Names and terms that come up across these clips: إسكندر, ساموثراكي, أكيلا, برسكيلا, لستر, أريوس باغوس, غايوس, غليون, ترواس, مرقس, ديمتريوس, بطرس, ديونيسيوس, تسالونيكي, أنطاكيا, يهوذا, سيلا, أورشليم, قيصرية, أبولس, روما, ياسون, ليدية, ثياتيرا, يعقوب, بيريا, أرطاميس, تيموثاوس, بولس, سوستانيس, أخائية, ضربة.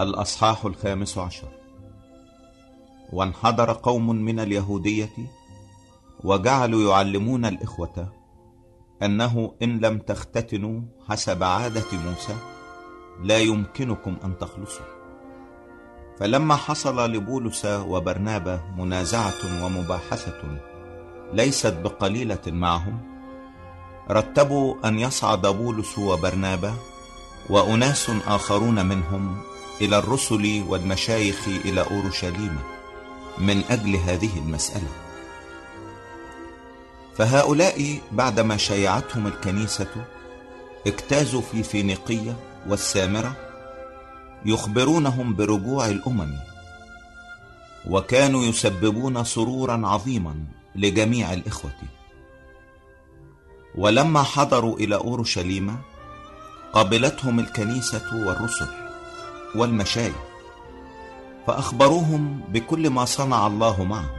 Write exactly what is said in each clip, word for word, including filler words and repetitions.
الأصحاح الخامس عشر. وانحدر قوم من اليهودية وجعلوا يعلمون الإخوة أنه إن لم تختتنوا حسب عادة موسى لا يمكنكم أن تخلصوا. فلما حصل لبولس وبرنابا منازعة ومباحثة ليست بقليلة معهم، رتبوا أن يصعد بولس وبرنابا وأناس آخرون منهم إلى الرسل والمشايخ إلى أورشليم من أجل هذه المسألة. فهؤلاء بعدما شيعتهم الكنيسة اجتازوا في فينيقيا والسامرة يخبرونهم برجوع الأمم، وكانوا يسببون سرورا عظيما لجميع الإخوة. ولما حضروا إلى أورشليم قابلتهم الكنيسة والرسل والمشايخ، فأخبروهم بكل ما صنع الله معهم.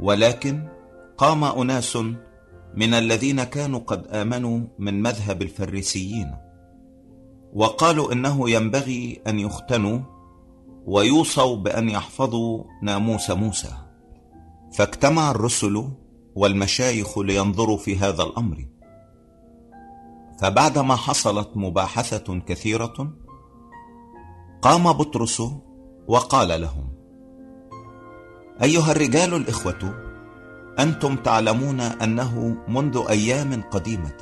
ولكن قام أناس من الذين كانوا قد آمنوا من مذهب الفريسيين وقالوا إنه ينبغي أن يختنوا ويوصوا بأن يحفظوا ناموس موسى. فاجتمع الرسل والمشايخ لينظروا في هذا الأمر. فبعدما حصلت مباحثة كثيرة قام بطرس وقال لهم: أيها الرجال الإخوة، أنتم تعلمون أنه منذ أيام قديمة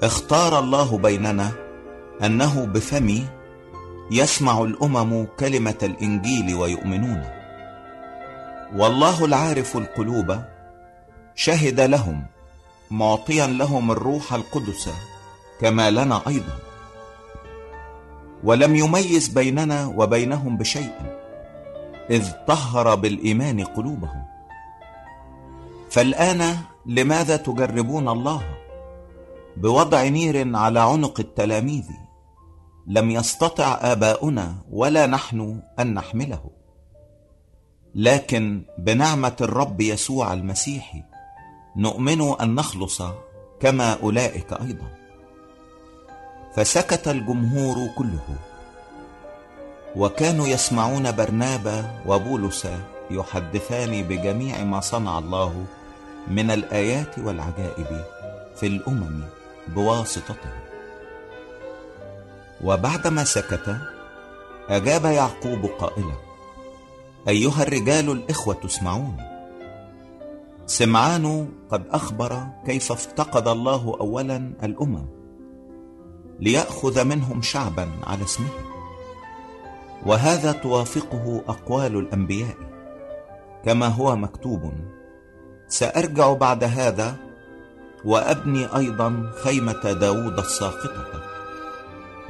اختار الله بيننا أنه بفمي يسمع الأمم كلمة الإنجيل ويؤمنون، والله العارف القلوب شهد لهم معطيا لهم الروح القدس كما لنا أيضا، ولم يميز بيننا وبينهم بشيء إذ طهر بالإيمان قلوبهم. فالآن لماذا تجربون الله بوضع نير على عنق التلاميذ لم يستطع آباؤنا ولا نحن أن نحمله؟ لكن بنعمة الرب يسوع المسيح نؤمن أن نخلص كما أولئك أيضا. فسكت الجمهور كله، وكانوا يسمعون برنابا وبولس يحدثان بجميع ما صنع الله من الآيات والعجائب في الأمم بواسطته. وبعدما سكت أجاب يعقوب قائلا: أيها الرجال الإخوة اسمعوني. سمعان قد أخبر كيف افتقد الله أولا الأمم ليأخذ منهم شعبا على اسمه، وهذا توافقه أقوال الأنبياء كما هو مكتوب: سأرجع بعد هذا وأبني أيضا خيمة داود الساقطة،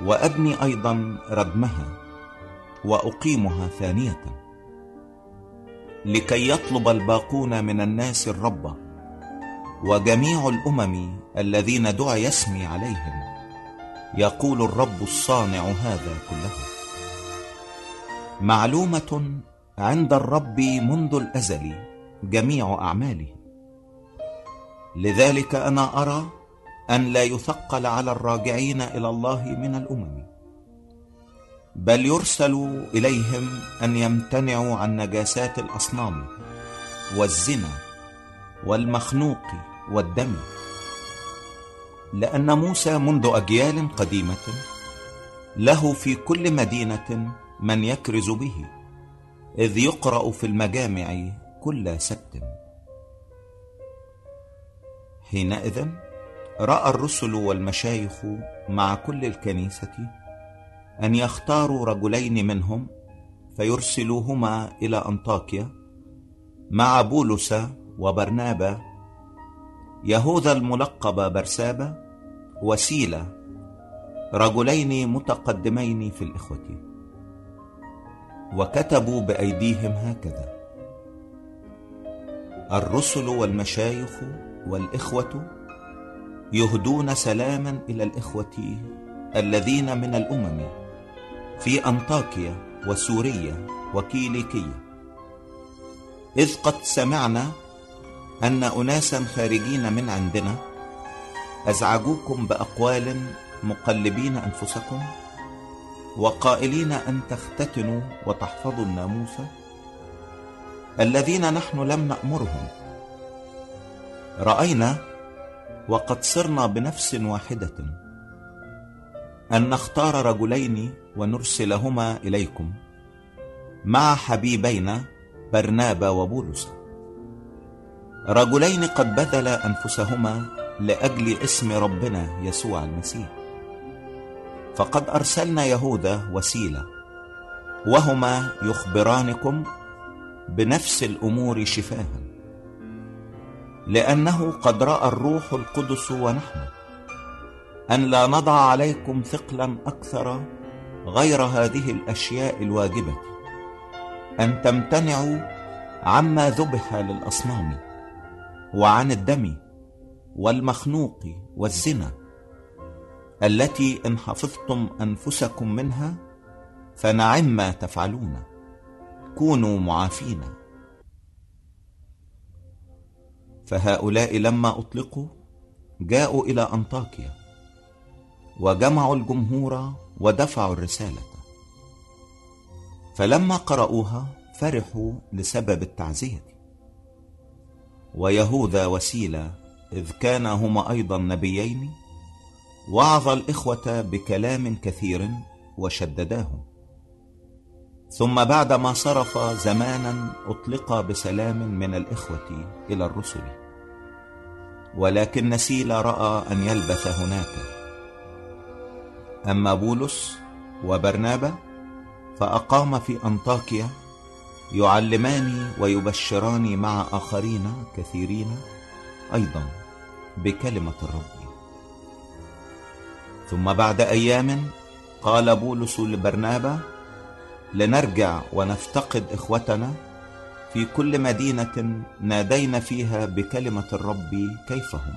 وأبني أيضا ردمها وأقيمها ثانية، لكي يطلب الباقون من الناس الرب، وجميع الأمم الذين دعا يسمي عليهم يقول الرب الصانع هذا كله. معلومة عند الرب منذ الأزل جميع أعماله، لذلك أنا أرى أن لا يثقل على الراجعين إلى الله من الأمم، بل يرسل إليهم أن يمتنعوا عن نجاسات الأصنام والزنا والمخنوق والدم، لأن موسى منذ أجيال قديمة له في كل مدينة من يكرز به، إذ يقرأ في المجامع كل سبت. حينئذ رأى الرسل والمشايخ مع كل الكنيسة أن يختاروا رجلين منهم فيرسلوهما إلى أنطاكيا مع بولس وبرنابا، يهوذا الملقب برسابا وسيلا، رجلين متقدمين في الإخوة. وكتبوا بأيديهم هكذا: الرسل والمشايخ والإخوة يهدون سلاما إلى الإخوة الذين من الأمم في أنطاكيا وسوريا وكيليكية، إذ قد سمعنا أن أناسا خارجين من عندنا أزعجوكم بأقوال مقلبين أنفسكم وقائلين أن تختتنوا وتحفظوا الناموس، الذين نحن لم نأمرهم. رأينا وقد صرنا بنفس واحدة أن نختار رجلين ونرسلهما إليكم مع حبيبينا برنابا وبولس، رجلين قد بذلا أنفسهما لأجل اسم ربنا يسوع المسيح. فقد أرسلنا يهوذا وسيلا، وهما يخبرانكم بنفس الأمور شفاها، لأنه قد رأى الروح القدس ونحن أن لا نضع عليكم ثقلا أكثر غير هذه الأشياء الواجبة، أن تمتنعوا عما ذبح للأصنام وعن الدم والمخنوق والزنا، التي إن حفظتم أنفسكم منها فنعم ما تفعلون، كونوا معافين. فهؤلاء لما أطلقوا جاءوا إلى أنطاكيا وجمعوا الجمهور ودفعوا الرسالة، فلما قرأوها فرحوا لسبب التعزية. ويهوذا وسيلا إذ كانا هما أيضا نبيين، وعظ الإخوة بكلام كثير وشدداهم. ثم بعدما صرف زمانا أطلق بسلام من الإخوة إلى الرسل، ولكن سيلا رأى أن يلبث هناك. أما بولس وبرنابا فأقام في أنطاكيا يعلمان ويبشران مع آخرين كثيرين أيضا بكلمة الرب. ثم بعد أيام قال بولس لبرنابا: لنرجع ونفتقد إخوتنا في كل مدينة نادينا فيها بكلمة الرب كيفهم.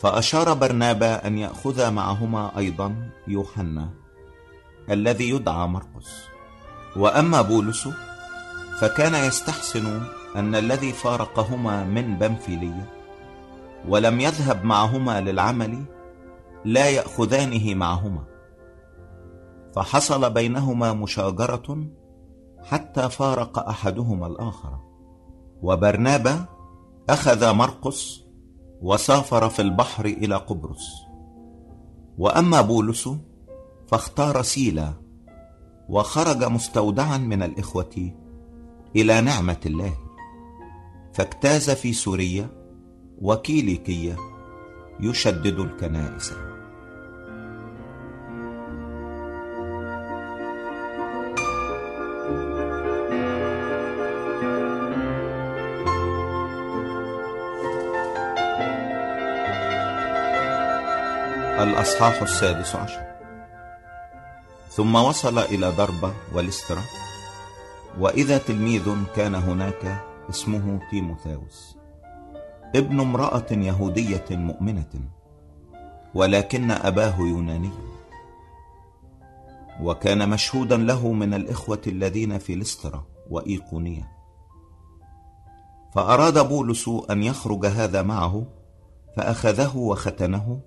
فأشار برنابا أن يأخذ معهما أيضا يوحنا الذي يدعى مرقس. وأما بولس فكان يستحسن أن الذي فارقهما من بنفلية ولم يذهب معهما للعمل لا يأخذانه معهما، فحصل بينهما مشاجرة حتى فارق أحدهما الآخر. وبرنابا أخذ مرقس وسافر في البحر إلى قبرص. وأما بولس فاختار سيلا وخرج مستودعا من الإخوة إلى نعمة الله، فاجتاز في سوريا وكيليكية يشدد الكنائس. الأصحاح السادس عشر. ثم وصل إلى ضربة ولستر، وإذا تلميذ كان هناك اسمه تيموثاوس، ابن امرأة يهودية مؤمنة، ولكن أباه يوناني، وكان مشهودا له من الإخوة الذين في لستر وإيقونية. فأراد بولس أن يخرج هذا معه، فأخذه وختنه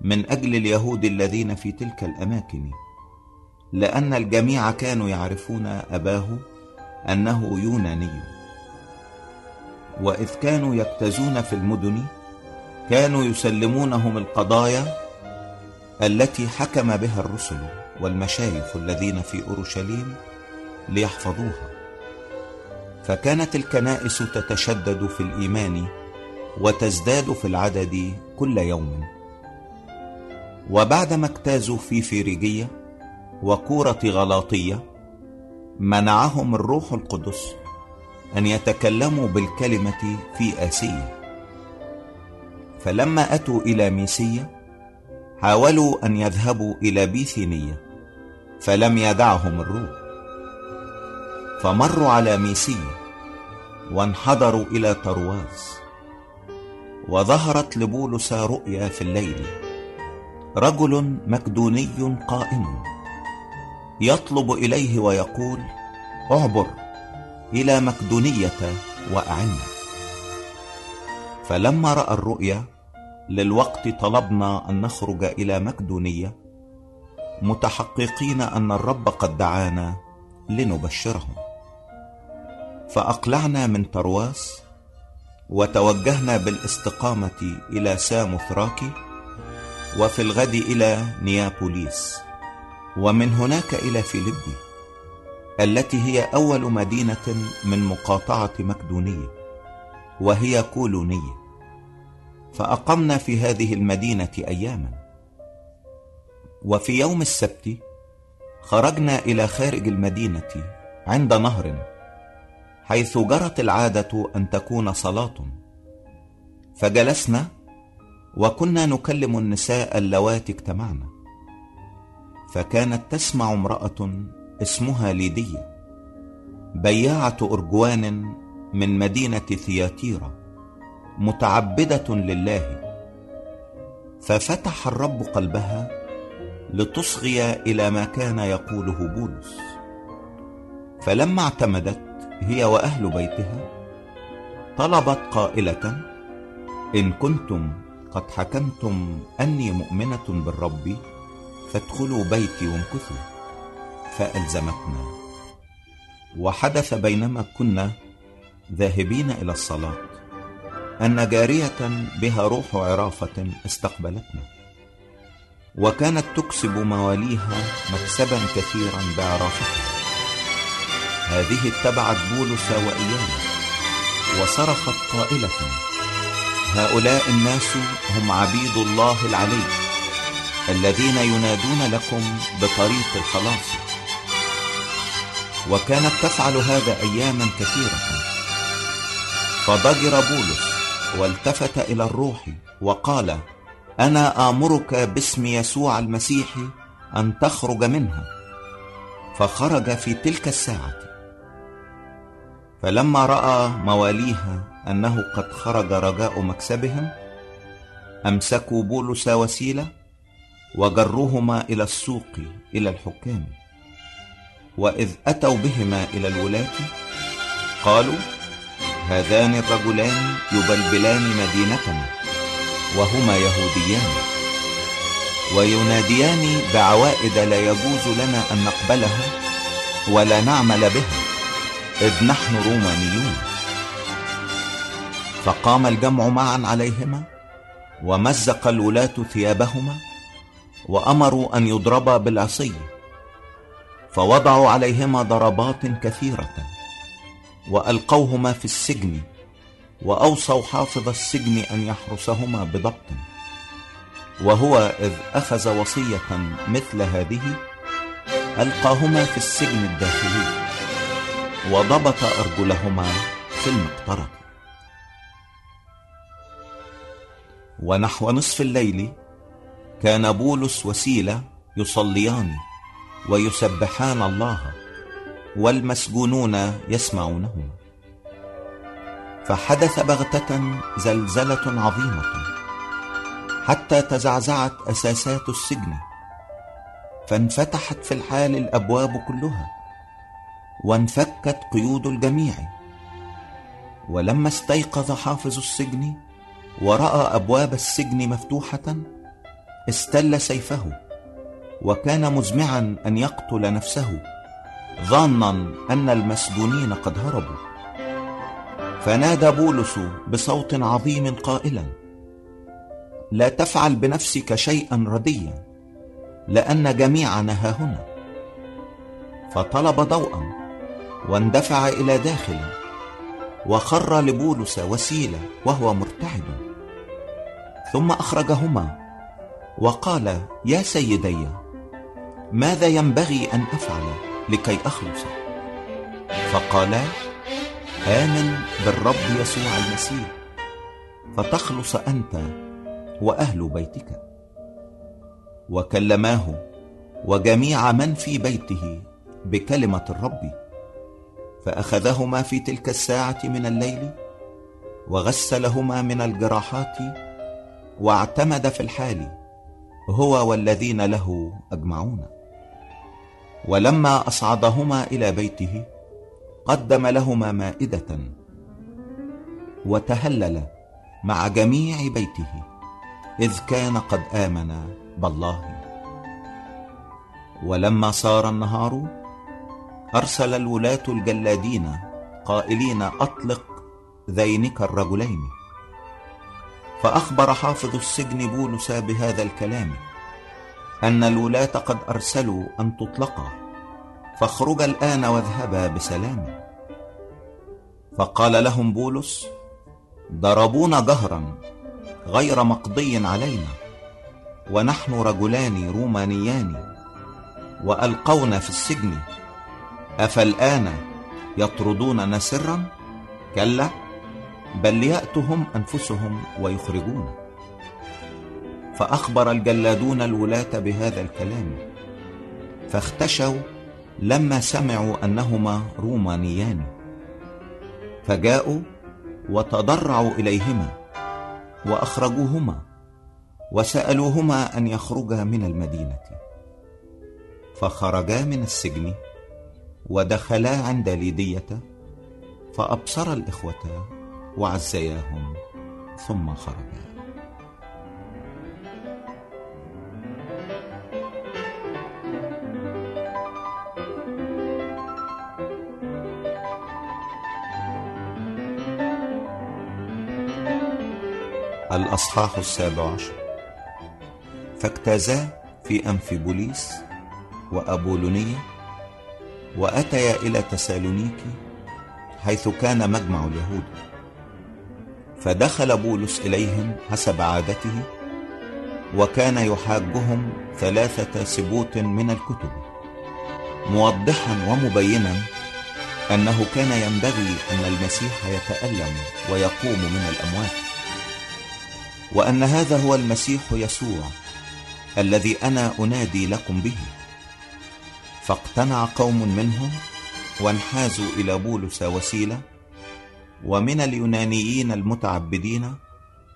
من أجل اليهود الذين في تلك الأماكن، لأن الجميع كانوا يعرفون أباه أنه يوناني. وإذ كانوا يجتازون في المدن كانوا يسلمونهم القضايا التي حكم بها الرسل والمشايخ الذين في أورشليم ليحفظوها. فكانت الكنائس تتشدد في الإيمان وتزداد في العدد كل يوم. وبعدما اجتازوا في فينيقيا وكورة غلاطية منعهم الروح القدس أن يتكلموا بالكلمة في آسيا. فلما أتوا إلى ميسيا حاولوا أن يذهبوا إلى بيثينية، فلم يدعهم الروح. فمروا على ميسيا وانحدروا إلى ترواس. وظهرت لبولس رؤيا في الليل، رجل مقدوني قائم يطلب إليه ويقول: اعبر إلى مقدونية وأعنا. فلما رأى الرؤيا للوقت طلبنا أن نخرج إلى مقدونية، متحققين أن الرب قد دعانا لنبشرهم. فأقلعنا من ترواس وتوجهنا بالاستقامة إلى ساموثراكي، وفي الغد إلى نيابوليس، ومن هناك إلى فيليبي التي هي أول مدينة من مقاطعة مقدونية، وهي كولونية، فأقمنا في هذه المدينة أياما. وفي يوم السبت خرجنا إلى خارج المدينة عند نهر، حيث جرت العادة أن تكون صلاة، فجلسنا وكنا نكلم النساء اللواتي اجتمعنا. فكانت تسمع امرأة اسمها ليدية، بياعة أرجوان من مدينة ثياتيرا، متعبدة لله، ففتح الرب قلبها لتصغي إلى ما كان يقوله بولس. فلما اعتمدت هي وأهل بيتها، طلبت قائلة: إن كنتم قد حكمتم أني مؤمنة بالرب فادخلوا بيتي وامكثوا. فألزمتنا. وحدث بينما كنا ذاهبين إلى الصلاة أن جارية بها روح عرافة استقبلتنا، وكانت تكسب مواليها مكسبا كثيرا بعرافتها. هذه اتبعت بولس وإيانا وصرخت قائلة: هؤلاء الناس هم عبيد الله العلي الذين ينادون لكم بطريق الخلاص. وكانت تفعل هذا أياما كثيرة. فضجر بولس والتفت إلى الروح وقال: أنا آمرك باسم يسوع المسيح أن تخرج منها. فخرج في تلك الساعة. فلما رأى مواليها أنه قد خرج رجاء مكسبهم، أمسكوا بولس وسيلة وجروهما إلى السوق إلى الحكام. وإذ أتوا بهما إلى الولاة قالوا: هذان الرجلان يبلبلان مدينتنا، وهما يهوديان، ويناديان بعوائد لا يجوز لنا أن نقبلها ولا نعمل بها، إذ نحن رومانيون. فقام الجمع معا عليهما، ومزق الولاة ثيابهما، وأمروا أن يضربا بالعصي، فوضعوا عليهما ضربات كثيرة، وألقوهما في السجن، وأوصوا حافظ السجن أن يحرسهما بضبط. وهو إذ أخذ وصية مثل هذه، ألقاهما في السجن الداخلي، وضبط أرجلهما في المقطرة. ونحو نصف الليل كان بولس وسيلة يصليان ويسبحان الله، والمسجونون يسمعونهما. فحدث بغتة زلزلة عظيمة، حتى تزعزعت أساسات السجن، فانفتحت في الحال الأبواب كلها، وانفكت قيود الجميع. ولما استيقظ حافظ السجن ورأى أبواب السجن مفتوحة، استل سيفه، وكان مزمعا أن يقتل نفسه، ظانا أن المسجونين قد هربوا. فنادى بولس بصوت عظيم قائلا: لا تفعل بنفسك شيئا رديا، لأن جميعنا هاهنا. فطلب ضوءا واندفع إلى داخل، وخر لبولس وسيلة وهو مرتعد. ثم أخرجهما وقال: يا سيدي، ماذا ينبغي أن أفعل لكي أخلص؟ فقالا: آمن بالرب يسوع المسيح فتخلص أنت وأهل بيتك. وكلماه وجميع من في بيته بكلمة الرب، فأخذهما في تلك الساعة من الليل، وغسلهما من الجراحات، واعتمد في الحال هو والذين له أجمعون. ولما أصعدهما إلى بيته قدم لهما مائدة، وتهلل مع جميع بيته، إذ كان قد آمن بالله. ولما صار النهار أرسل الولاة الجلادين قائلين أطلق ذينك الرجلين. فأخبر حافظ السجن بولس بهذا الكلام أن الولاة قد أرسلوا أن تطلقا، فاخرج الآن واذهبا بسلام. فقال لهم بولس: ضربونا جهرا غير مقضي علينا، ونحن رجلان رومانيان وألقونا في السجن، أفالآن يطردوننا سرا؟ كلا، بل ليأتهم أنفسهم ويخرجون. فأخبر الجلادون الولاة بهذا الكلام، فاختشوا لما سمعوا أنهما رومانيان، فجاءوا وتضرعوا إليهما وأخرجوهما وسألوهما أن يخرجا من المدينة. فخرجا من السجن ودخلا عند ليدية، فأبصر الإخوة وعزياهم ثم خرجا. الأصحاح السابع عشر. فاجتازا في أنفيبوليس وأبولونية، وأتيا إلى تسالونيكي حيث كان مجمع اليهود. فدخل بولس إليهم حسب عادته، وكان يحاجهم ثلاثة سبوت من الكتب، موضحا ومبينا أنه كان ينبغي أن المسيح يتألم ويقوم من الأموات، وأن هذا هو المسيح يسوع الذي أنا أنادي لكم به. فاقتنع قوم منهم وانحازوا إلى بولس وسيلة، ومن اليونانيين المتعبدين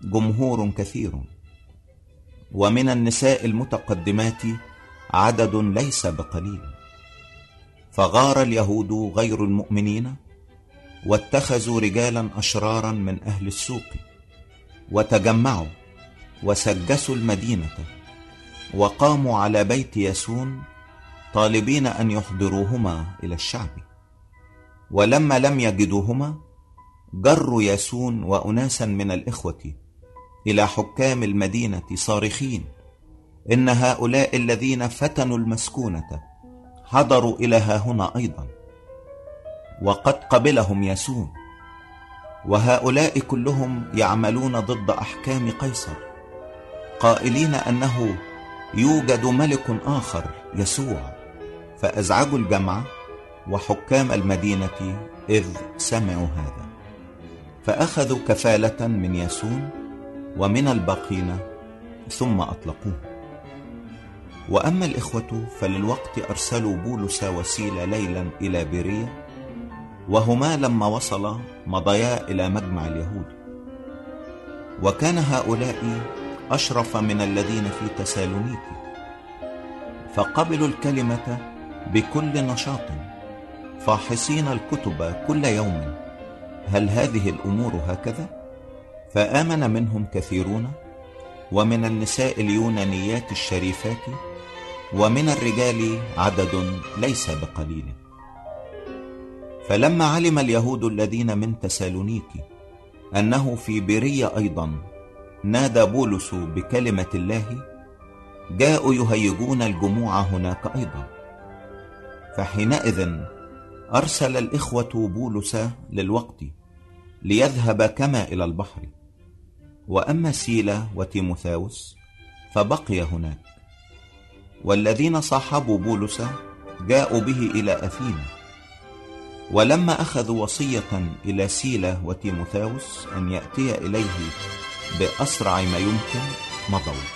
جمهور كثير، ومن النساء المتقدمات عدد ليس بقليل. فغار اليهود غير المؤمنين، واتخذوا رجالا أشرارا من أهل السوق، وتجمعوا وسجسوا المدينة، وقاموا على بيت ياسون طالبين أن يحضروهما إلى الشعب. ولما لم يجدوهما، جروا ياسون وأناسا من الإخوة إلى حكام المدينة صارخين: إن هؤلاء الذين فتنوا المسكونة حضروا إلى هاهنا أيضا. وقد قبلهم ياسون، وهؤلاء كلهم يعملون ضد أحكام قيصر، قائلين أنه يوجد ملك آخر يسوع. فأزعجوا الجمع وحكام المدينة إذ سمعوا هذا، فأخذوا كفالة من ياسون ومن الباقين ثم أطلقوه. وأما الإخوة فللوقت أرسلوا بولس وسيلة ليلا إلى بيريا، وهما لما وصلا مضيا إلى مجمع اليهود. وكان هؤلاء أشرف من الذين في تسالونيكي، فقبلوا الكلمة بكل نشاط، فاحصين الكتب كل يوم: هل هذه الأمور هكذا؟ فآمن منهم كثيرون، ومن النساء اليونانيات الشريفات، ومن الرجال عدد ليس بقليل. فلما علم اليهود الذين من تسالونيكي أنه في بيريا أيضا نادى بولس بكلمة الله، جاءوا يهيجون الجموع هناك أيضا. فحينئذ أرسل الإخوة بولس للوقت ليذهب كما إلى البحر، وأما سيلا وتيموثاوس فبقي هناك. والذين صاحبوا بولس جاءوا به إلى أثينا، ولما أخذوا وصية إلى سيلا وتيموثاوس أن يأتي إليه بأسرع ما يمكن مضوا.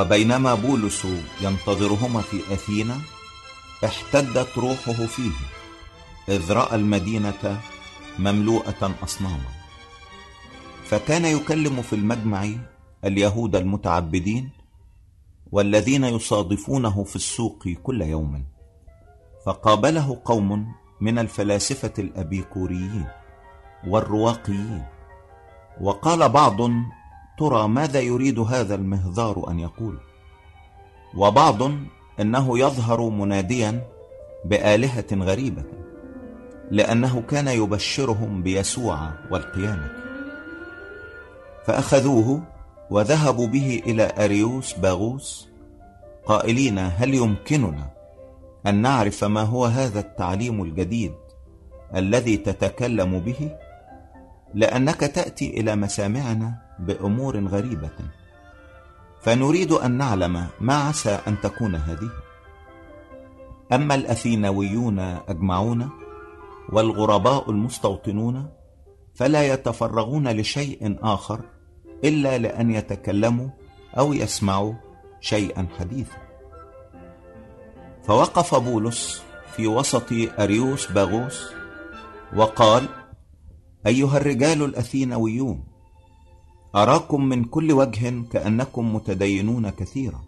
وبينما بولس ينتظرهما في أثينا، احتدت روحه فيه، إذ رأى المدينة مملوءة أصناما. فكان يكلم في المجمع اليهود المتعبدين والذين يصادفونه في السوق كل يوم. فقابله قوم من الفلاسفة الأبيكوريين والرواقيين، وقال بعض: ترى ماذا يريد هذا المهذار أن يقول؟ وبعض: أنه يظهر مناديا بآلهة غريبة، لأنه كان يبشرهم بيسوع والقيامة. فأخذوه وذهبوا به إلى أريوس باغوس قائلين: هل يمكننا أن نعرف ما هو هذا التعليم الجديد الذي تتكلم به؟ لأنك تأتي إلى مسامعنا بأمور غريبة، فنريد أن نعلم ما عسى أن تكون هذه. أما الأثيناويون أجمعون والغرباء المستوطنون فلا يتفرغون لشيء آخر إلا لأن يتكلموا أو يسمعوا شيئا حديثا. فوقف بولس في وسط أريوس باغوس وقال: أيها الرجال الأثيناويون، أراكم من كل وجه كأنكم متدينون كثيرا،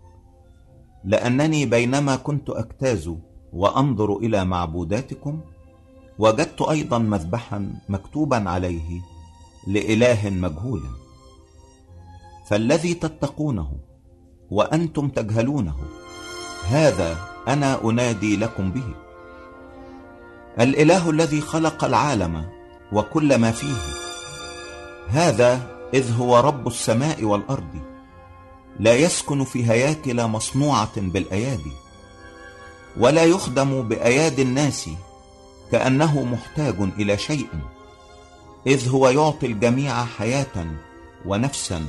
لأنني بينما كنت أجتاز وأنظر إلى معبوداتكم وجدت أيضا مذبحا مكتوبا عليه لإله مجهول، فالذي تتقونه وأنتم تجهلونه هذا أنا أنادي لكم به. الإله الذي خلق العالم وكل ما فيه، هذا إذ هو رب السماء والأرض، لا يسكن في هياكل مصنوعة بالأيادي، ولا يخدم بأيادي الناس كأنه محتاج إلى شيء، إذ هو يعطي الجميع حياة ونفسا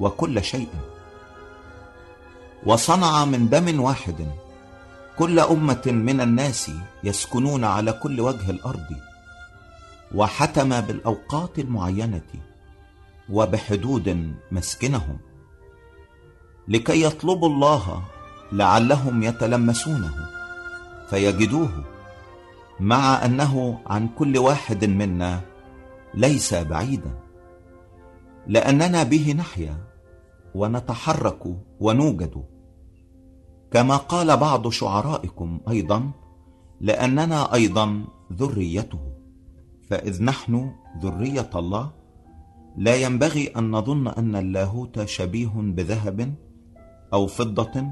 وكل شيء، وصنع من دم واحد كل أمة من الناس يسكنون على كل وجه الأرض، وحتم بالأوقات المعينة وبحدود مسكنهم، لكي يطلبوا الله لعلهم يتلمسونه فيجدوه، مع أنه عن كل واحد منا ليس بعيدا، لأننا به نحيا ونتحرك ونوجد، كما قال بعض شعرائكم أيضا: لأننا أيضا ذريته، فإذ نحن ذرية الله لا ينبغي أن نظن أن اللاهوت شبيه بذهب أو فضة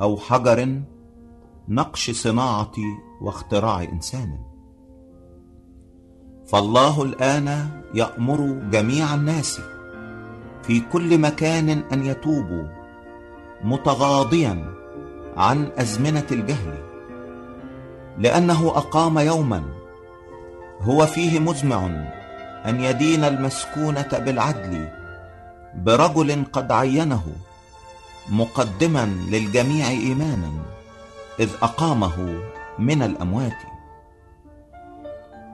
أو حجر نقش صناعة واختراع إنسان. فالله الآن يأمر جميع الناس في كل مكان أن يتوبوا، متغاضيا عن أزمنة الجهل، لأنه أقام يوما هو فيه مزمع أن يدين المسكونة بالعدل برجل قد عينه مقدما للجميع إيمانا، إذ أقامه من الأموات.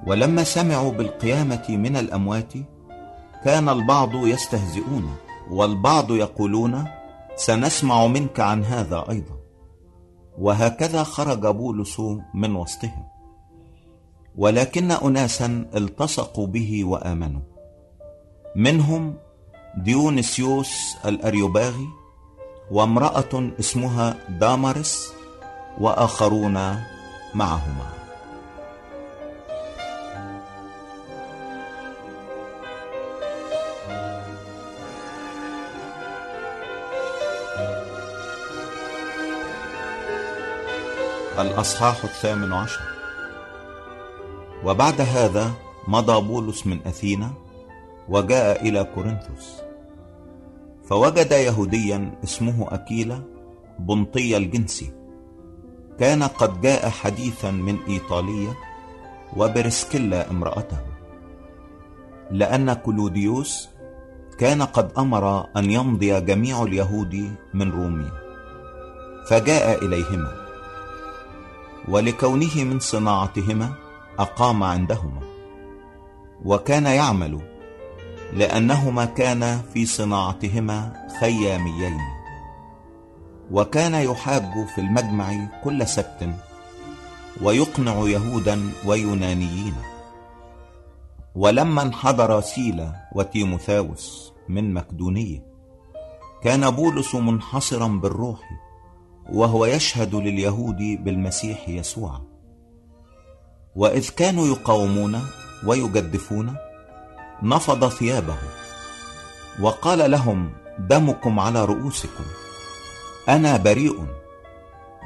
ولما سمعوا بالقيامة من الأموات كان البعض يستهزئون، والبعض يقولون: سنسمع منك عن هذا أيضا. وهكذا خرج بولس من وسطهم، ولكن أناسا التصقوا به وآمنوا، منهم ديونيسيوس الأريوباغي وامرأة اسمها دامارس وآخرون معهما. الأصحاح الثامن عشر. وبعد هذا مضى بولس من أثينا وجاء إلى كورنثوس، فوجد يهوديا اسمه أكيلا بنطي الجنس، كان قد جاء حديثا من إيطاليا، وبرسكيلا امرأته، لأن كلوديوس كان قد أمر أن يمضي جميع اليهود من روميا، فجاء إليهما، ولكونه من صناعتهما أقام عندهما، وكان يعمل، لأنهما كان في صناعتهما خياميين، وكان يحاج في المجمع كل سبت ويقنع يهودا ويونانيين. ولما انحدر سيلا وتيموثاوس من مقدونية كان بولس منحصرا بالروح، وهو يشهد لليهود بالمسيح يسوع. وإذ كانوا يقاومون ويجدفون نفض ثيابه وقال لهم: دمكم على رؤوسكم، أنا بريء،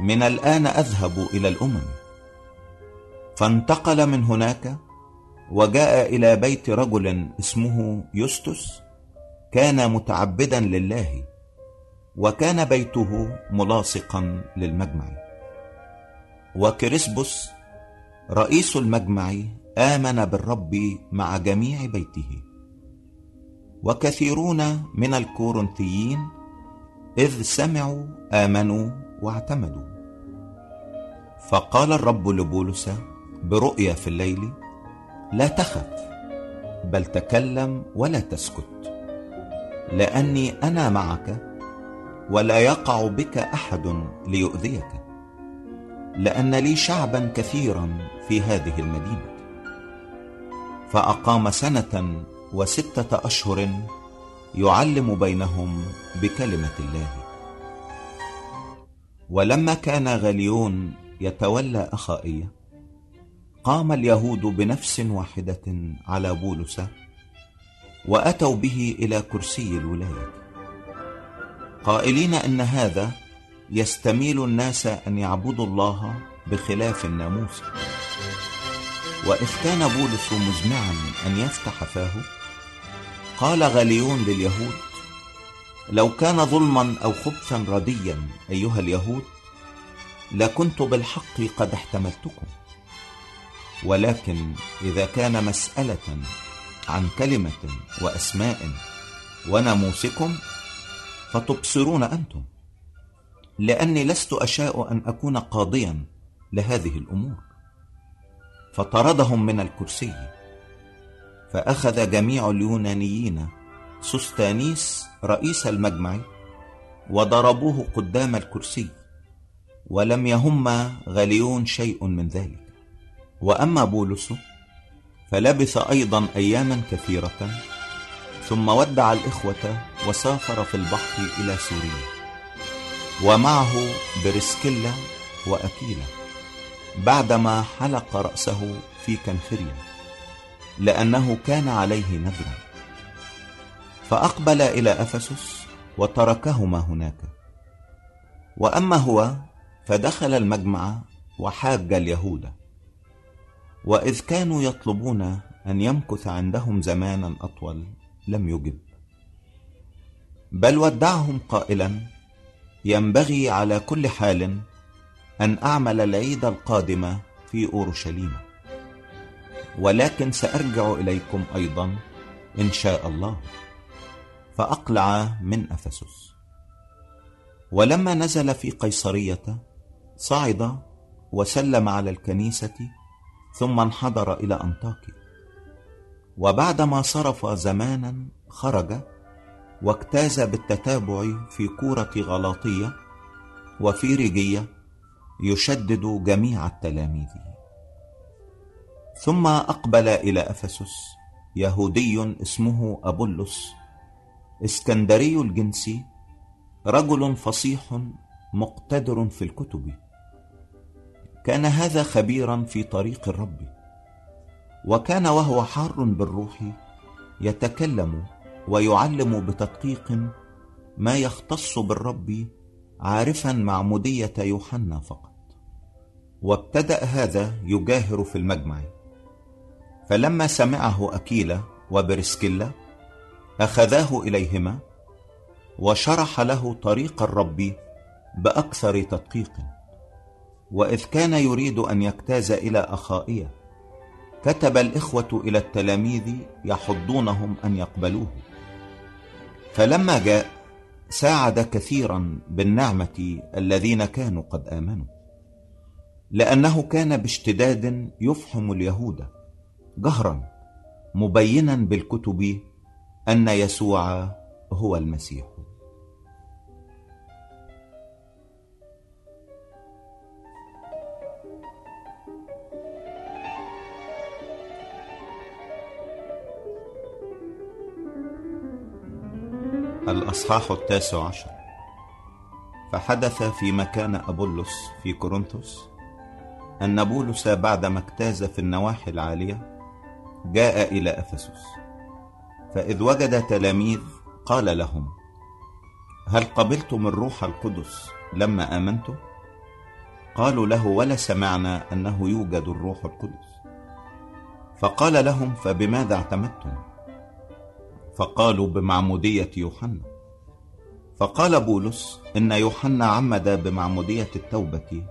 من الآن أذهب إلى الأمم. فانتقل من هناك وجاء إلى بيت رجل اسمه يوستس، كان متعبدا لله، وكان بيته ملاصقا للمجمع. وكريسبوس رئيس المجمع آمن بالرب مع جميع بيته. وكثيرون من الكورنثيين إذ سمعوا آمنوا واعتمدوا. فقال الرب لبولس برؤيا في الليل: لا تخف، بل تكلم ولا تسكت، لأني أنا معك، ولا يقع بك أحد ليؤذيك، لأن لي شعبا كثيرا في هذه المدينة. فأقام سنة وستة أشهر يعلم بينهم بكلمة الله. ولما كان غليون يتولى أخائية، قام اليهود بنفس واحدة على بولس، وأتوا به إلى كرسي الولاية، قائلين إن هذا يستميل الناس أن يعبدوا الله بخلاف الناموس. وإذ كان بولس مزمعا أن يفتح فاه، قال غليون لليهود: لو كان ظلما أو خبثا رديا أيها اليهود لكنت بالحق قد احتملتكم، ولكن إذا كان مسألة عن كلمة وأسماء وناموسكم فتبصرون أنتم، لأني لست أشاء أن أكون قاضيا لهذه الأمور. فطردهم من الكرسي. فأخذ جميع اليونانيين سوستانيس رئيس المجمع وضربوه قدام الكرسي، ولم يهم غليون شيء من ذلك. وأما بولس فلبث أيضا أياما كثيرة، ثم ودع الإخوة وسافر في البحر إلى سوريا، ومعه برسكيلا وأكيلا، بعدما حلق رأسه في كنخرية، لأنه كان عليه نذرا. فأقبل إلى أفسس وتركهما هناك. وأما هو فدخل المجمع وحاج اليهود. وإذ كانوا يطلبون أن يمكث عندهم زمانا أطول لم يجب، بل ودعهم قائلا: ينبغي على كل حال أن أعمل العيد القادمة في أورشليم، ولكن سأرجع إليكم أيضا إن شاء الله. فأقلع من أفسس. ولما نزل في قيصرية صعد وسلم على الكنيسة، ثم انحدر إلى أنطاكيا. وبعدما صرف زمانا خرج واجتاز بالتتابع في كورة غلاطية وفي ريجية، يشدد جميع التلاميذ. ثم أقبل إلى أفسس يهودي اسمه أبولس، إسكندري الجنس، رجل فصيح مقتدر في الكتب. كان هذا خبيرا في طريق الرب، وكان وهو حار بالروح يتكلم ويعلم بتدقيق ما يختص بالرب، عارفا معمودية يوحنا فقط. وابتدأ هذا يجاهر في المجمع. فلما سمعه أكيلا وبرسكيلا أخذاه إليهما، وشرح له طريق الرب بأكثر تدقيق. وإذ كان يريد أن يجتاز إلى أخائه، كتب الإخوة إلى التلاميذ يحضونهم أن يقبلوه. فلما جاء ساعد كثيرا بالنعمة الذين كانوا قد آمنوا، لأنه كان باشتداد يفحم اليهود جهرا، مبينا بالكتب أن يسوع هو المسيح. الأصحاح التاسع عشر. فحدث في مكان أبولس في كورنثوس أن بولس بعدما اجتاز في النواحي العالية جاء إلى أفسس. فإذ وجد تلاميذ قال لهم: هل قبلتم الروح القدس لما آمنتم؟ قالوا له: ولا سمعنا أنه يوجد الروح القدس. فقال لهم: فبماذا اعتمدتم؟ فقالوا: بمعمودية يوحنا. فقال بولس: إن يوحنا عمد بمعمودية التوبة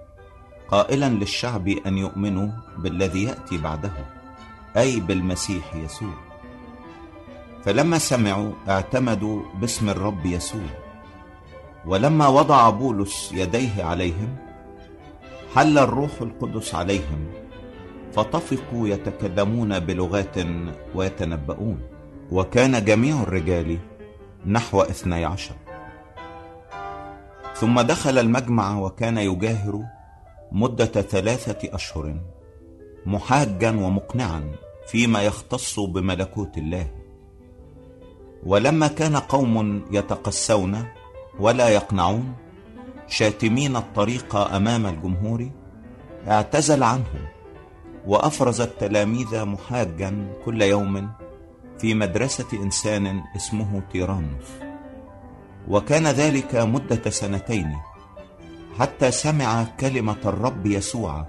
قائلا للشعب أن يؤمنوا بالذي يأتي بعده، أي بالمسيح يسوع. فلما سمعوا اعتمدوا باسم الرب يسوع. ولما وضع بولس يديه عليهم حل الروح القدس عليهم، فطفقوا يتكلمون بلغات ويتنبؤون. وكان جميع الرجال نحو اثني عشر. ثم دخل المجمع وكان يجاهر مدة ثلاثة أشهر محاجا ومقنعا فيما يختص بملكوت الله. ولما كان قوم يتقسون ولا يقنعون شاتمين الطريق أمام الجمهور اعتزل عنهم، وأفرز التلاميذ محاجا كل يوم في مدرسة إنسان اسمه تيرانوس. وكان ذلك مدة سنتين، حتى سمع كلمة الرب يسوع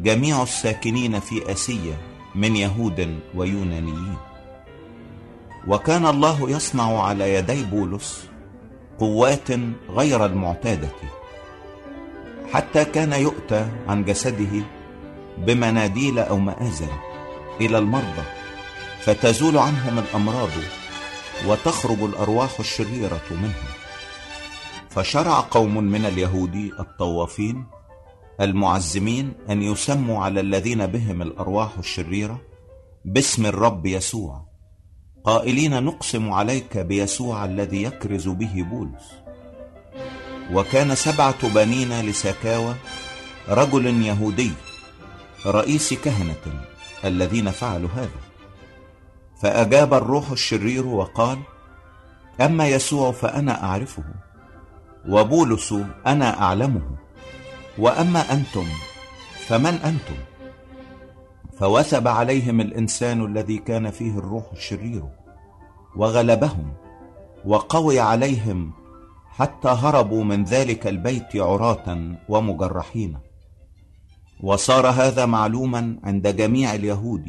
جميع الساكنين في آسيا من يهود ويونانيين. وكان الله يصنع على يدي بولس قوات غير المعتادة، حتى كان يؤتى عن جسده بمناديل أو مآزل إلى المرضى، فتزول عنهم الأمراض وتخرج الأرواح الشريرة منهم. فشرع قوم من اليهود الطوافين المعزمين أن يسموا على الذين بهم الأرواح الشريرة باسم الرب يسوع، قائلين: نقسم عليك بيسوع الذي يكرز به بولس. وكان سبعة بنين لسكاوى رجل يهودي رئيس كهنة الذين فعلوا هذا. فأجاب الروح الشرير وقال: أما يسوع فأنا أعرفه، وبولس أنا أعلمه، وأما أنتم فمن أنتم؟ فوثب عليهم الإنسان الذي كان فيه الروح الشرير وغلبهم وقوي عليهم، حتى هربوا من ذلك البيت عراة ومجرحين. وصار هذا معلوما عند جميع اليهود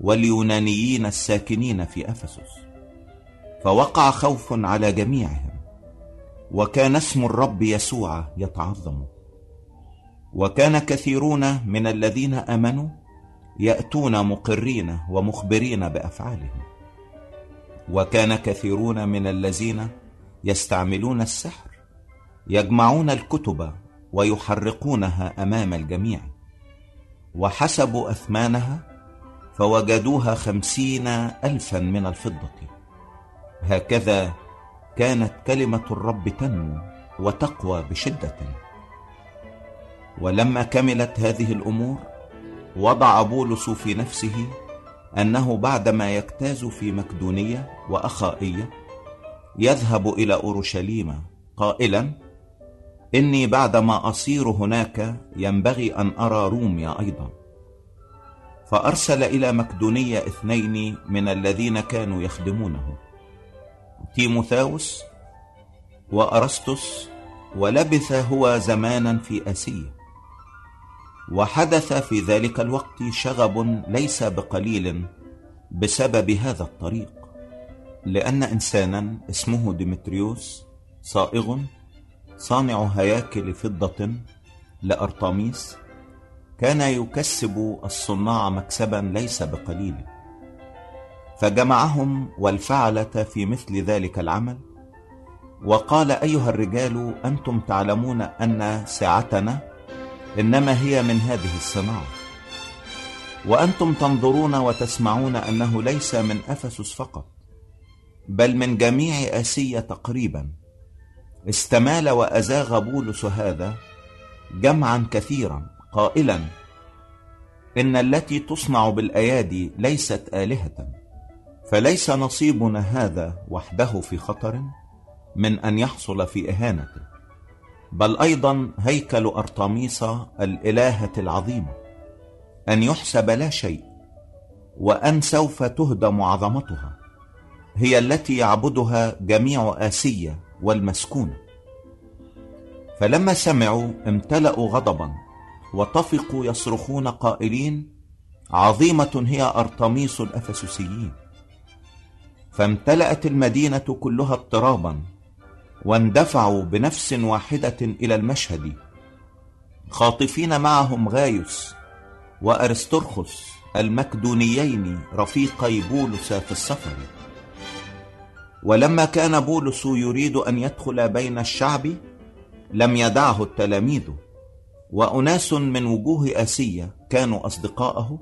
واليونانيين الساكنين في أفسس، فوقع خوف على جميعهم، وكان اسم الرب يسوع يتعظم. وكان كثيرون من الذين آمنوا يأتون مقرين ومخبرين بأفعالهم. وكان كثيرون من الذين يستعملون السحر يجمعون الكتب ويحرقونها أمام الجميع، وحسبوا أثمانها فوجدوها خمسين ألفا من الفضة. هكذا كانت كلمة الرب تنمو وتقوى بشدة. ولما كملت هذه الأمور وضع بولس في نفسه أنه بعدما يجتاز في مقدونية وأخائية يذهب إلى أورشليم، قائلا: إني بعدما أصير هناك ينبغي أن أرى روميا أيضا. فأرسل إلى مقدونية اثنين من الذين كانوا يخدمونه، تيموثاوس وأرسطس، ولبث هو زمانا في آسيا. وحدث في ذلك الوقت شغب ليس بقليل بسبب هذا الطريق، لأن إنسانا اسمه ديمتريوس صائغ صانع هياكل فضة لأرطاميس كان يكسب الصناع مكسبا ليس بقليل، فجمعهم والفعلة في مثل ذلك العمل، وقال: أيها الرجال، أنتم تعلمون أن ساعتنا إنما هي من هذه الصناعة، وأنتم تنظرون وتسمعون أنه ليس من أفسس فقط، بل من جميع آسيا تقريبا استمال وأزاغ بولس هذا جمعا كثيرا، قائلا: إن التي تصنع بالأيادي ليست آلهة، فليس نصيبنا هذا وحده في خطر من أن يحصل في إهانة، بل أيضا هيكل أرطاميس الإلهة العظيمة أن يحسب لا شيء، وأن سوف تهدم عظمتها، هي التي يعبدها جميع آسيا والمسكونة. فلما سمعوا امتلأوا غضبا وطفقوا يصرخون قائلين: عظيمة هي أرطاميس الأفسسيين. فامتلأت المدينة كلها اضطرابا واندفعوا بنفس واحدة إلى المشهد، خاطفين معهم غايوس وأرسترخس المقدونيين رفيقي بولس في السفر. ولما كان بولس يريد أن يدخل بين الشعب لم يدعه التلاميذ، وأناس من وجوه آسيا كانوا أصدقاءه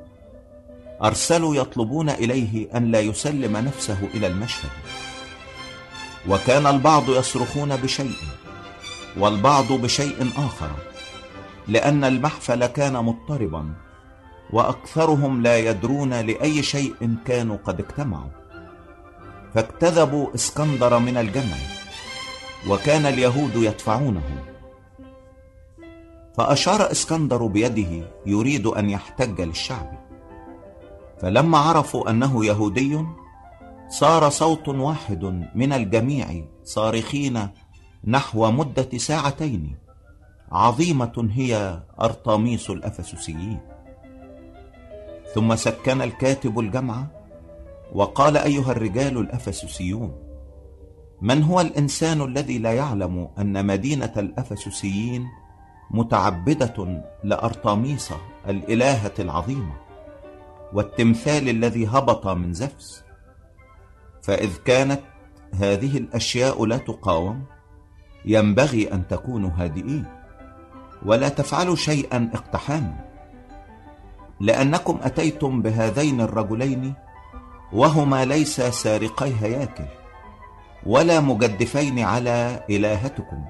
أرسلوا يطلبون إليه أن لا يسلم نفسه إلى المشهد. وكان البعض يصرخون بشيء والبعض بشيء آخر، لأن المحفل كان مضطربا وأكثرهم لا يدرون لأي شيء كانوا قد اجتمعوا. فاجتذبوا إسكندر من الجمع، وكان اليهود يدفعونه. فأشار إسكندر بيده يريد أن يحتج للشعب، فلما عرفوا أنه يهودي صار صوت واحد من الجميع صارخين نحو مدة ساعتين: عظيمة هي أرطاميس الأفسسيين. ثم سكن الكاتب الجمع وقال: أيها الرجال الأفسسيون، من هو الإنسان الذي لا يعلم أن مدينة الأفسسيين متعبدة لأرطاميس الإلهة العظيمة والتمثال الذي هبط من زفس؟ فإذ كانت هذه الأشياء لا تقاوم ينبغي أن تكونوا هادئين ولا تفعلوا شيئا اقتحاما، لأنكم أتيتم بهذين الرجلين وهما ليس سارقي هياكل ولا مجدفين على إلهتكم.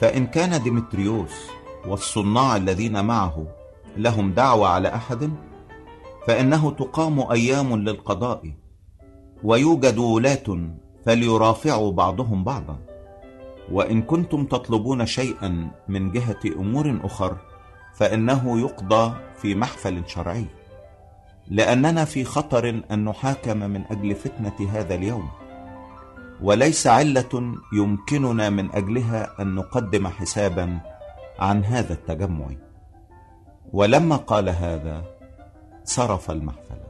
فإن كان ديمتريوس والصناع الذين معه لهم دعوة على أحد فإنه تقام أيام للقضاء ويوجد ولاة فليرافعوا بعضهم بعضا. وإن كنتم تطلبون شيئا من جهة أمور أخر فإنه يقضى في محفل شرعي، لأننا في خطر أن نحاكم من أجل فتنة هذا اليوم، وليس علة يمكننا من أجلها أن نقدم حسابا عن هذا التجمع. ولما قال هذا صرف المحفل.